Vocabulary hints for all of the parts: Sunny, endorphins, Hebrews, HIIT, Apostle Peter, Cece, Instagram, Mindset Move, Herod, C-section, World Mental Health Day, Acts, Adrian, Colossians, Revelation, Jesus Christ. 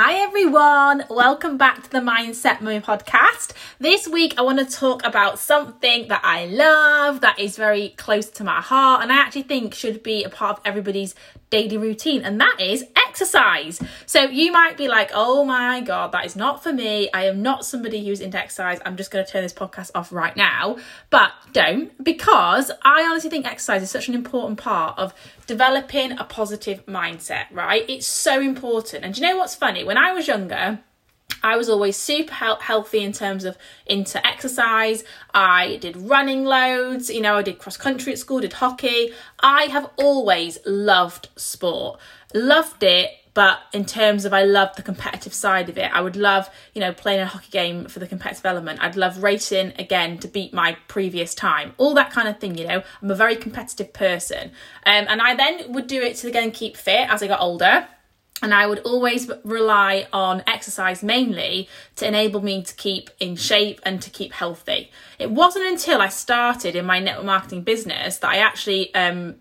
Hi everyone, welcome back to the Mindset Move podcast. This week I want to talk about something that I love, that is very close to my heart, and I actually think should be a part of everybody's daily routine, and that is exercise. So you might be like, oh my god, that is not for me. I am not somebody who's into exercise. I'm just going to turn this podcast off right now. But don't, because I honestly think exercise is such an important part of developing a positive mindset, right? It's so important. And do you know what's funny? When I was younger, I was always super healthy in terms of into exercise. I did running loads, you know, I did cross country at school, did hockey. I have always loved sport, loved it. But in terms of, I love the competitive side of it. I would love, you know, playing a hockey game for the competitive element. I'd love racing again to beat my previous time. All that kind of thing, you know. I'm a very competitive person. And I then would do it to again keep fit as I got older. And I would always rely on exercise mainly to enable me to keep in shape and to keep healthy. It wasn't until I started in my network marketing business that I actually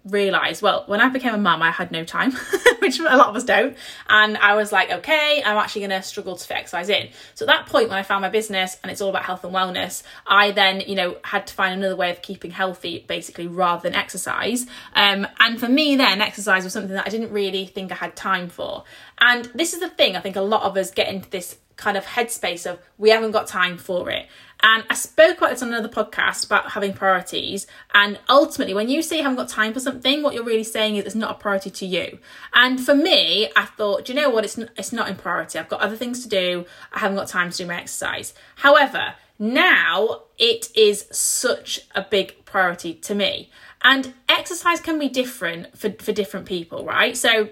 realised, well, when I became a mum, I had no time, which a lot of us don't. And I was like, okay, I'm actually going to struggle to fit exercise in. So at that point, when I found my business and it's all about health and wellness, I then, you know, had to find another way of keeping healthy, basically, rather than exercise. And for me then, exercise was something that I didn't really think I had time for. And this is the thing, I think a lot of us get into this kind of headspace of we haven't got time for it. And I spoke about this on another podcast about having priorities. And ultimately, when you say you haven't got time for something, what you're really saying is it's not a priority to you. And for me, I thought, do you know what? It's not in priority. I've got other things to do. I haven't got time to do my exercise. However, now it is such a big priority to me. And exercise can be different for different people, right? So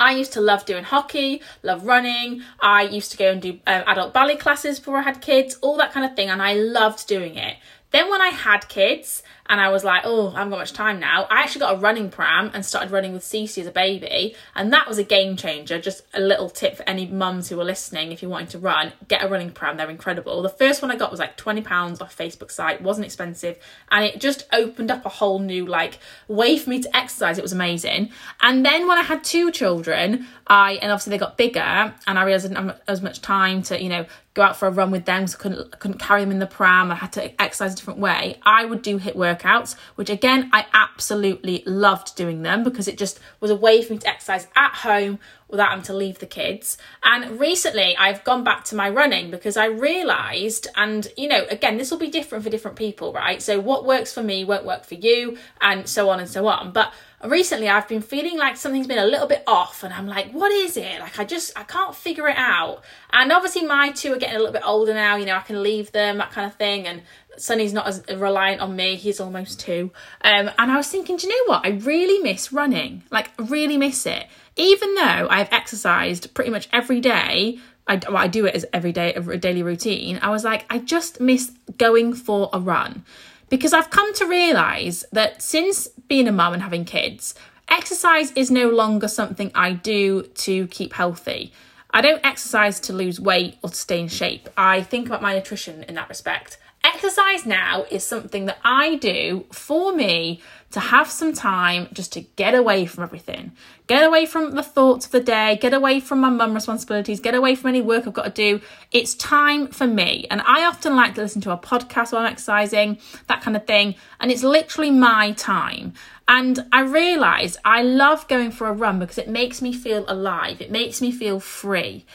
I used to love doing hockey, love running. I used to go and do adult ballet classes before I had kids, all that kind of thing. And I loved doing it. Then when I had kids and I was like, oh, I haven't got much time now, I actually got a running pram and started running with Cece as a baby. And that was a game changer. Just a little tip for any mums who are listening, if you're wanting to run, get a running pram. They're incredible. The first one I got was like £20 off Facebook site. It wasn't expensive. And it just opened up a whole new like way for me to exercise. It was amazing. And then when I had two children, and obviously they got bigger, and I realised I didn't have as much time to, you know, go out for a run with them because I couldn't carry them in the pram. I had to exercise a different way. I would do HIIT workouts, which again, I absolutely loved doing them because it just was a way for me to exercise at home without having to leave the kids. And recently I've gone back to my running because I realised, and you know, again, this will be different for different people, right? So what works for me won't work for you, and so on and so on. But recently I've been feeling like something's been a little bit off, and I'm like, what is it? Like, I can't figure it out. And obviously my two are getting a little bit older now, you know, I can leave them, that kind of thing. And Sunny's not as reliant on me. He's almost 2. And I was thinking, do you know what? I really miss running. Like, I really miss it. Even though I've exercised pretty much every day, I do it as every day, a daily routine, I was like, I just miss going for a run. Because I've come to realise that since being a mum and having kids, exercise is no longer something I do to keep healthy. I don't exercise to lose weight or to stay in shape. I think about my nutrition in that respect. Exercise now is something that I do for me to have some time just to get away from everything. Get away from the thoughts of the day, get away from my mum responsibilities, get away from any work I've got to do. It's time for me. And I often like to listen to a podcast while I'm exercising, that kind of thing. And it's literally my time. And I realised I love going for a run because it makes me feel alive. It makes me feel free.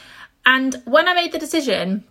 And when I made the decision,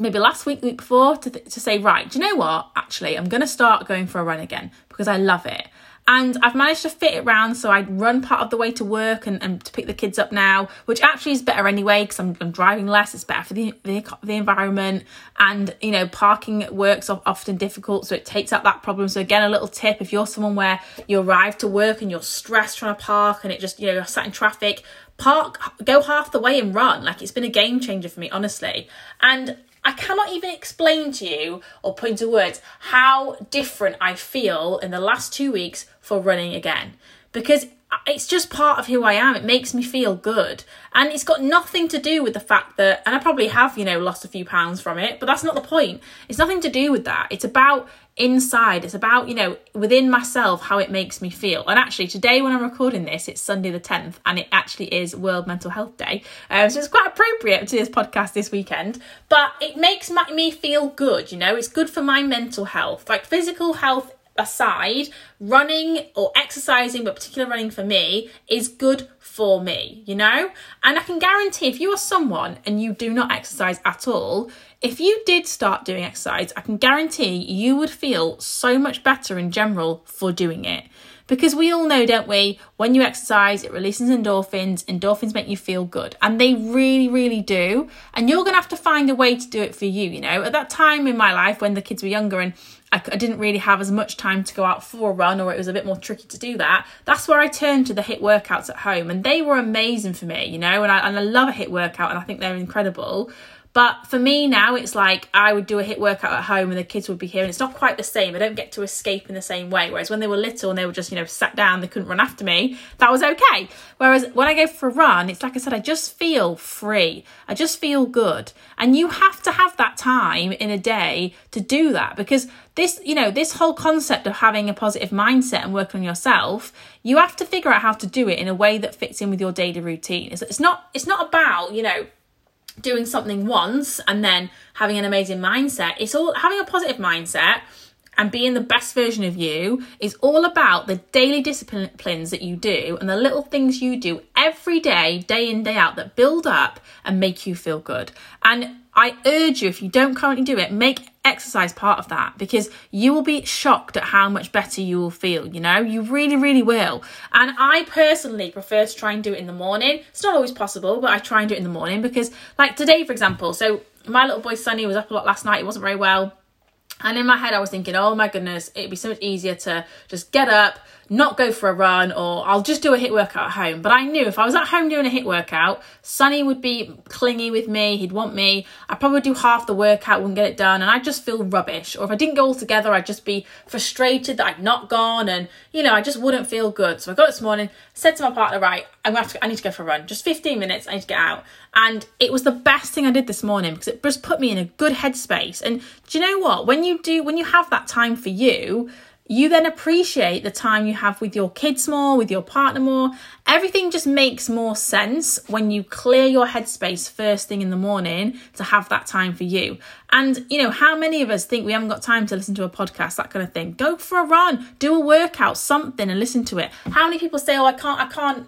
maybe last week, week before, to say, right, do you know what? Actually, I'm going to start going for a run again because I love it. And I've managed to fit it round so I run part of the way to work and to pick the kids up now, which actually is better anyway because I'm driving less. It's better for the environment. And, you know, parking at work's often difficult, so it takes out that problem. So again, a little tip, if you're someone where you arrive to work and you're stressed trying to park and it just, you know, you're sat in traffic, park, go half the way and run. Like, it's been a game changer for me, honestly. And I cannot even explain to you or put into words how different I feel in the last 2 weeks for running again. Because it's just part of who I am. It makes me feel good. And it's got nothing to do with the fact that, and I probably have, lost a few pounds from it, but that's not the point. It's nothing to do with that. It's about inside. It's about, within myself, how it makes me feel. And actually today when I'm recording this, it's Sunday the 10th and it actually is World Mental Health Day. So it's quite appropriate to this podcast this weekend, but it makes me feel good. It's good for my mental health, like physical health aside, running or exercising, but particularly running for me, is good for me, And I can guarantee if you are someone and you do not exercise at all, if you did start doing exercise, I can guarantee you would feel so much better in general for doing it. Because we all know, don't we, when you exercise, it releases endorphins. Endorphins make you feel good. And they really, really do. And you're going to have to find a way to do it for you, At that time in my life when the kids were younger and I didn't really have as much time to go out for a run, or it was a bit more tricky to do that, that's where I turned to the HIIT workouts at home. And they were amazing for me, And I love a HIIT workout and I think they're incredible. But for me now, it's like I would do a HIIT workout at home and the kids would be here and it's not quite the same. I don't get to escape in the same way. Whereas when they were little and they were just, sat down, they couldn't run after me, that was okay. Whereas when I go for a run, it's like I said, I just feel free. I just feel good. And you have to have that time in a day to do that, because this whole concept of having a positive mindset and working on yourself, you have to figure out how to do it in a way that fits in with your daily routine. It's not about, doing something once and then having an amazing mindset. It's all having a positive mindset and being the best version of you is all about the daily disciplines that you do and the little things you do every day, day in, day out, that build up and make you feel good. And I urge you, if you don't currently do it, make exercise part of that, because you will be shocked at how much better you will feel, You really, really will. And I personally prefer to try and do it in the morning. It's not always possible, but I try and do it in the morning because, like today, for example, so my little boy Sunny was up a lot last night. He wasn't very well. And in my head, I was thinking, oh my goodness, it'd be so much easier to just get up, not go for a run, or I'll just do a HIIT workout at home. But I knew if I was at home doing a HIIT workout, Sunny would be clingy with me. He'd want me. I probably would do half the workout, wouldn't get it done. And I'd just feel rubbish. Or if I didn't go all together, I'd just be frustrated that I'd not gone. And, I just wouldn't feel good. So I got up this morning, said to my partner, right, I need to go for a run. Just 15 minutes. I need to get out. And it was the best thing I did this morning because it just put me in a good headspace. And do you know what? When you have that time for you, you then appreciate the time you have with your kids more, with your partner more. Everything just makes more sense when you clear your headspace first thing in the morning to have that time for you. And, how many of us think we haven't got time to listen to a podcast, that kind of thing? Go for a run, do a workout, something, and listen to it. How many people say, oh, I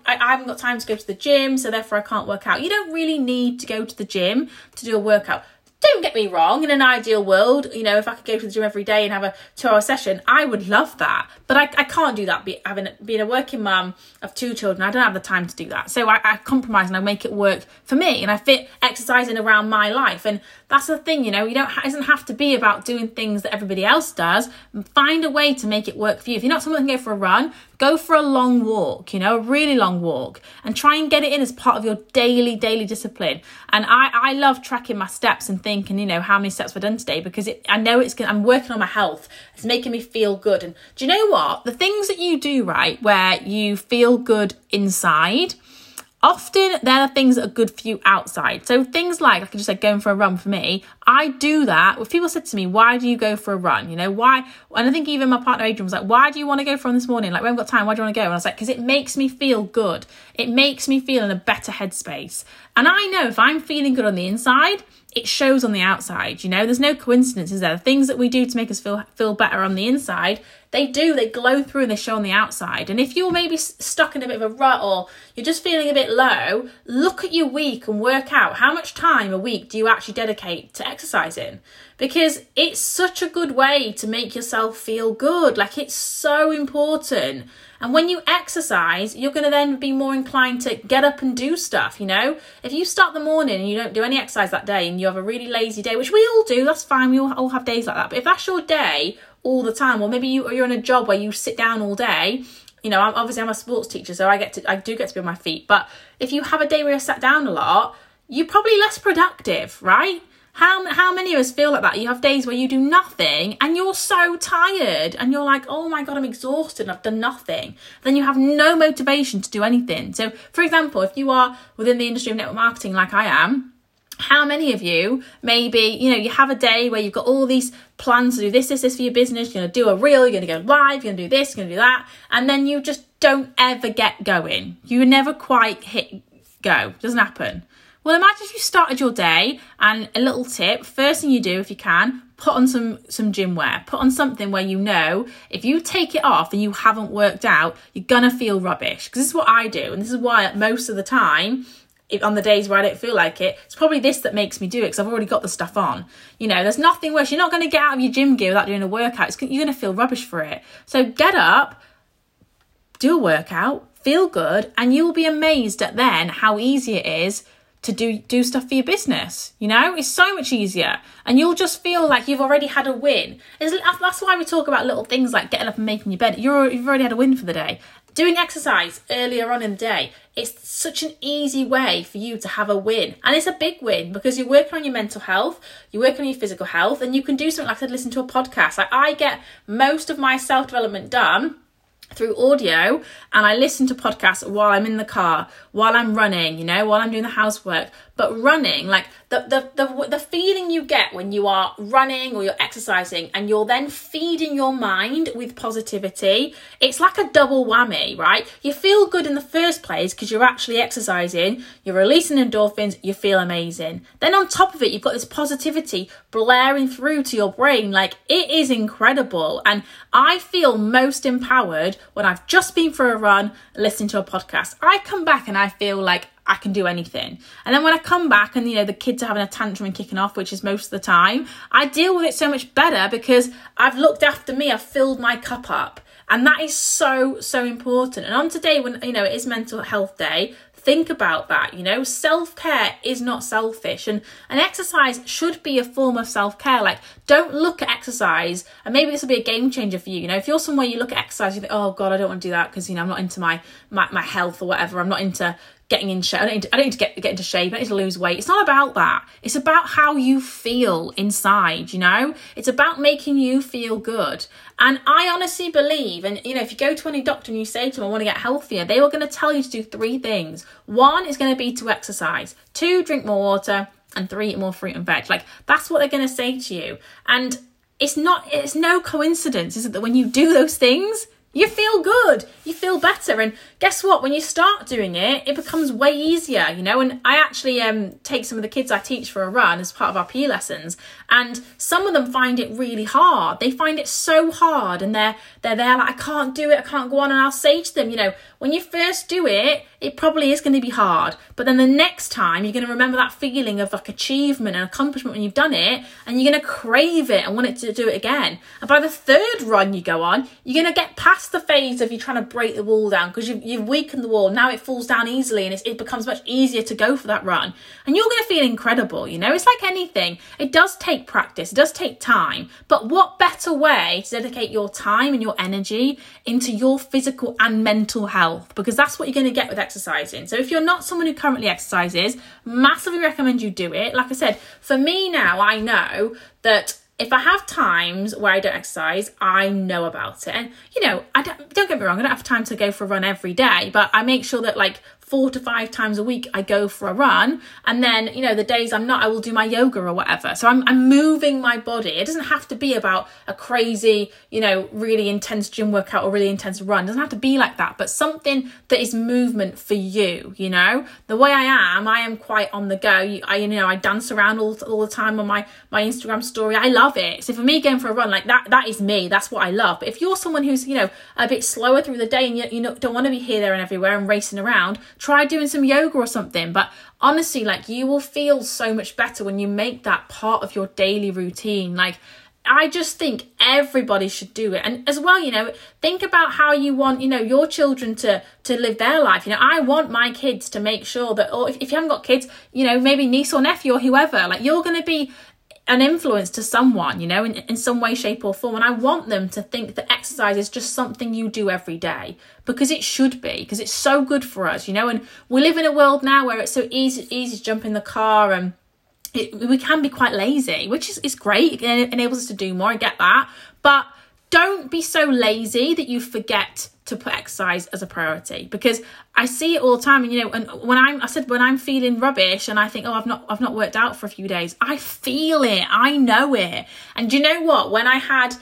haven't got time to go to the gym, so therefore I can't work out. You don't really need to go to the gym to do a workout. Don't get me wrong, in an ideal world, if I could go to the gym every day and have a 2-hour session, I would love that. But I can't do that. Being a working mum of 2 children, I don't have the time to do that. So I compromise and I make it work for me and I fit exercising around my life. And that's the thing, it doesn't have to be about doing things that everybody else does. Find a way to make it work for you. If you're not someone who can go for a run, go for a long walk, a really long walk, and try and get it in as part of your daily discipline. And I love tracking my steps and thinking, how many steps I've done today, because I know I'm working on my health. It's making me feel good. And do you know what? The things that you do, right, where you feel good inside, often they're the things that are good for you outside. So things like I could just say going for a run for me, I do that. If people said to me, why do you go for a run? Why? And I think even my partner Adrian was like, why do you want to go for a run this morning? Like, we haven't got time. Why do you want to go? And I was like, because it makes me feel good. It makes me feel in a better headspace. And I know if I'm feeling good on the inside, it shows on the outside. There's no coincidence, is there? The things that we do to make us feel better on the inside, they glow through and they show on the outside. And if you're maybe stuck in a bit of a rut or you're just feeling a bit low, look at your week and work out how much time a week do you actually dedicate to exercising? Because it's such a good way to make yourself feel good. Like, it's so important. And when you exercise, you're going to then be more inclined to get up and do stuff, If you start the morning and you don't do any exercise that day and you have a really lazy day, which we all do, that's fine. We all have days like that. But if that's your day all the time, or maybe you're in a job where you sit down all day, obviously I'm a sports teacher, so I do get to be on my feet. But if you have a day where you're sat down a lot, you're probably less productive, right? How many of us feel like that? You have days where you do nothing and you're so tired and you're like, oh my God, I'm exhausted and I've done nothing. Then you have no motivation to do anything. So for example, if you are within the industry of network marketing like I am, how many of you maybe, you have a day where you've got all these plans to do this for your business, you're going to do a reel, you're going to go live, you're going to do this, you're going to do that. And then you just don't ever get going. You never quite hit go. Doesn't happen. Well, imagine if you started your day, and a little tip, first thing you do if you can, put on some gym wear, put on something where you know if you take it off and you haven't worked out, you're going to feel rubbish. Because this is what I do, and this is why most of the time, on the days where I don't feel like it, it's probably this that makes me do it because I've already got the stuff on. There's nothing worse. You're not going to get out of your gym gear without doing a workout. You're going to feel rubbish for it. So get up, do a workout, feel good, and you'll be amazed at then how easy it is to do stuff for your business. It's so much easier, and you'll just feel like you've already had a win. That's why we talk about little things like getting up and making your bed. You've already had a win for the day. Doing exercise earlier on in the day, it's such an easy way for you to have a win. And it's a big win because you're working on your mental health, you're working on your physical health, and you can do something like I said, listen to a podcast. Like I get most of my self-development done through audio, and I listen to podcasts while I'm in the car, while I'm running, while I'm doing the housework. But running, like the feeling you get when you are running or you're exercising and you're then feeding your mind with positivity, it's like a double whammy, right? You feel good in the first place because you're actually exercising, you're releasing endorphins, you feel amazing. Then on top of it, you've got this positivity blaring through to your brain. Like it is incredible. And I feel most empowered when I've just been for a run, listening to a podcast. I come back and I feel like I can do anything. And then when I come back and, the kids are having a tantrum and kicking off, which is most of the time, I deal with it so much better because I've looked after me, I've filled my cup up. And that is so, so important. And on today, when, it is Mental Health Day, think about that, self-care is not selfish, and exercise should be a form of self-care. Like don't look at exercise, and maybe this will be a game changer for you. If you're somewhere you look at exercise, you think, oh God, I don't want to do that because, I'm not into my health or whatever. I'm not into getting in shape. I don't need to get into shape. I don't need to lose weight. It's not about that. It's about how you feel inside, It's about making you feel good. And I honestly believe, and, if you go to any doctor and you say to them, I want to get healthier, they are going to tell you to do three things. One is going to be to exercise. Two, drink more water. And three, eat more fruit and veg. Like, that's what they're going to say to you. And it's no coincidence, is it, that when you do those things, you feel good, you feel better. And guess what? When you start doing it, it becomes way easier, And I actually take some of the kids I teach for a run as part of our PE lessons. And some of them find it really hard. They find it so hard, and they're there like, I can't do it, I can't go on. And I'll say to them, when you first do it, it probably is going to be hard. But then the next time, you're going to remember that feeling of like achievement and accomplishment when you've done it. And you're going to crave it and want it to do it again. And by the third run you go on, you're going to get past the phase of you trying to break the wall down because you've weakened the wall. Now it falls down easily, and it becomes much easier to go for that run, and you're going to feel incredible. It's like anything, it does take practice, it does take time, but what better way to dedicate your time and your energy into your physical and mental health, because that's what you're going to get with exercising. So if you're not someone who currently exercises, massively recommend you do it. Like I said, for me now, I know that if I have times where I don't exercise, I know about it. And, I don't get me wrong, I don't have time to go for a run every day, but I make sure that 4 to 5 times a week I go for a run. And then, the days I'm not, I will do my yoga or whatever. So I'm moving my body. It doesn't have to be about a crazy, really intense gym workout or really intense run. It doesn't have to be like that, but something that is movement for you, The way I am quite on the go. I dance around all the time on my Instagram story. I love it. So for me, going for a run like that is me. That's what I love. But if you're someone who's, a bit slower through the day and you don't want to be here, there and everywhere and racing around, try doing some yoga or something. But honestly, you will feel so much better when you make that part of your daily routine. I just think everybody should do it. And as well, think about how you want, your children to live their life. I want my kids to make sure that, or if you haven't got kids, maybe niece or nephew or whoever, you're going to be an influence to someone, in some way, shape or form. And I want them to think that exercise is just something you do every day, because it should be, because it's so good for us, and we live in a world now where it's so easy to jump in the car and we can be quite lazy, which is great. It enables us to do more, I get that. But don't be so lazy that you forget to put exercise as a priority, because I see it all the time. And you know, and when I'm feeling rubbish and I think, oh, I've not worked out for a few days, I feel it, I know it. And do you know what? When I had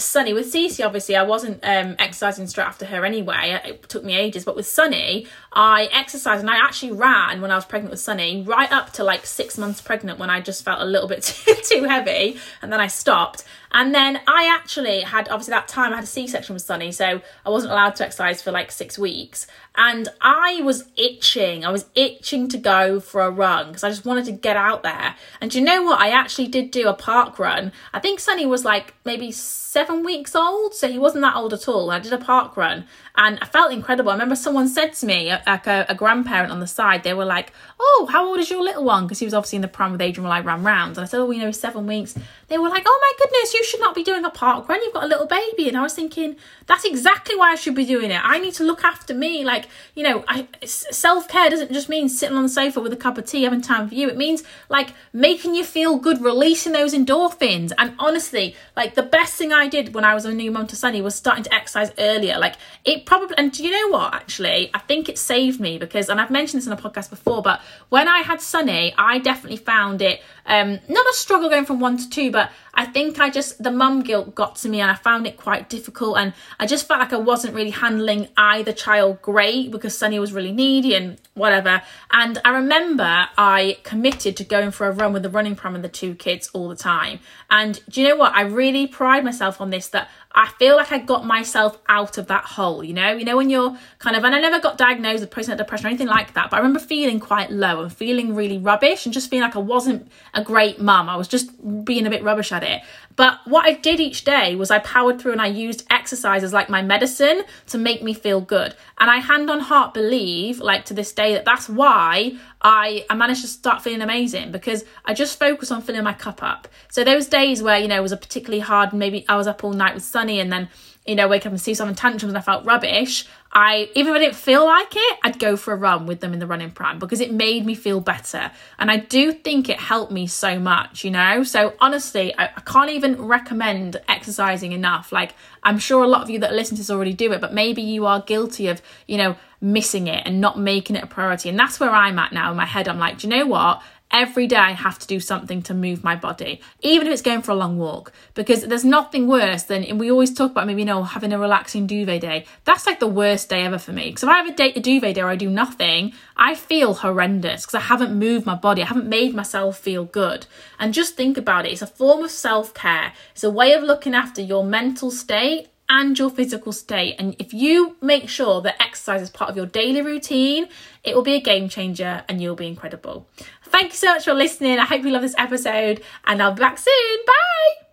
Sunny with Cece, obviously I wasn't exercising straight after her anyway. It took me ages, but with Sunny, I exercised and I actually ran when I was pregnant with Sunny, right up to like 6 months pregnant, when I just felt a little bit too heavy, and then I stopped. And then I actually had, obviously that time I had a C-section with Sunny, so I wasn't allowed to exercise for like 6 weeks. And I was itching. I was itching to go for a run because I just wanted to get out there. And do you know what? I actually did do a park run. I think Sunny was like maybe 7 weeks old, so he wasn't that old at all. I did a park run and I felt incredible. I remember someone said to me, like a grandparent on the side, they were like, oh, how old is your little one? Because he was obviously in the pram with Adrian while I ran round. And I said, oh, you know, he's 7 weeks. They were like, oh my goodness, you should not be doing a park run. You've got a little baby. And I was thinking, that's exactly why I should be doing it. I need to look after me. Like, you know, self-care doesn't just mean sitting on the sofa with a cup of tea having time for you. It means like making you feel good, releasing those endorphins. And honestly, like the best thing I did when I was a new mum to Sunny was starting to exercise earlier. Like it probably, and do you know what, actually, I think it saved me because, and I've mentioned this in a podcast before, but when I had Sunny, I definitely found it not a struggle going from 1 to 2, but I think the mum guilt got to me and I found it quite difficult. And I just felt like I wasn't really handling either child great because Sunny was really needy and whatever. And I remember I committed to going for a run with the running pram and the two kids all the time. And do you know what? I really pride myself on this, that I feel like I got myself out of that hole, you know, when you're kind of, and I never got diagnosed with postnatal depression or anything like that, but I remember feeling quite low and feeling really rubbish and just feeling like I wasn't a great mum. I was just being a bit rubbish at it. But what I did each day was I powered through and I used exercise as like my medicine to make me feel good. And I hand on heart believe, like to this day, that that's why I managed to start feeling amazing, because I just focused on filling my cup up. So those days where, you know, it was a particularly hard, maybe I was up all night with Sunny and then, you know, wake up and see someone tantrums and I felt rubbish, even if I didn't feel like it, I'd go for a run with them in the running pram because it made me feel better. And I do think it helped me so much, you know? So honestly, I can't even recommend exercising enough. Like, I'm sure a lot of you that listen to this already do it, but maybe you are guilty of, you know, missing it and not making it a priority. And that's where I'm at now in my head. I'm like, do you know what? Every day I have to do something to move my body, even if it's going for a long walk, because there's nothing worse than, and we always talk about maybe, you know, having a relaxing duvet day. That's like the worst day ever for me, because if I have a duvet day or I do nothing, I feel horrendous because I haven't moved my body. I haven't made myself feel good. And just think about it. It's a form of self-care. It's a way of looking after your mental state and your physical state. And if you make sure that exercise is part of your daily routine, it will be a game changer and you'll be incredible. Thank you so much for listening. I hope you love this episode and I'll be back soon. Bye.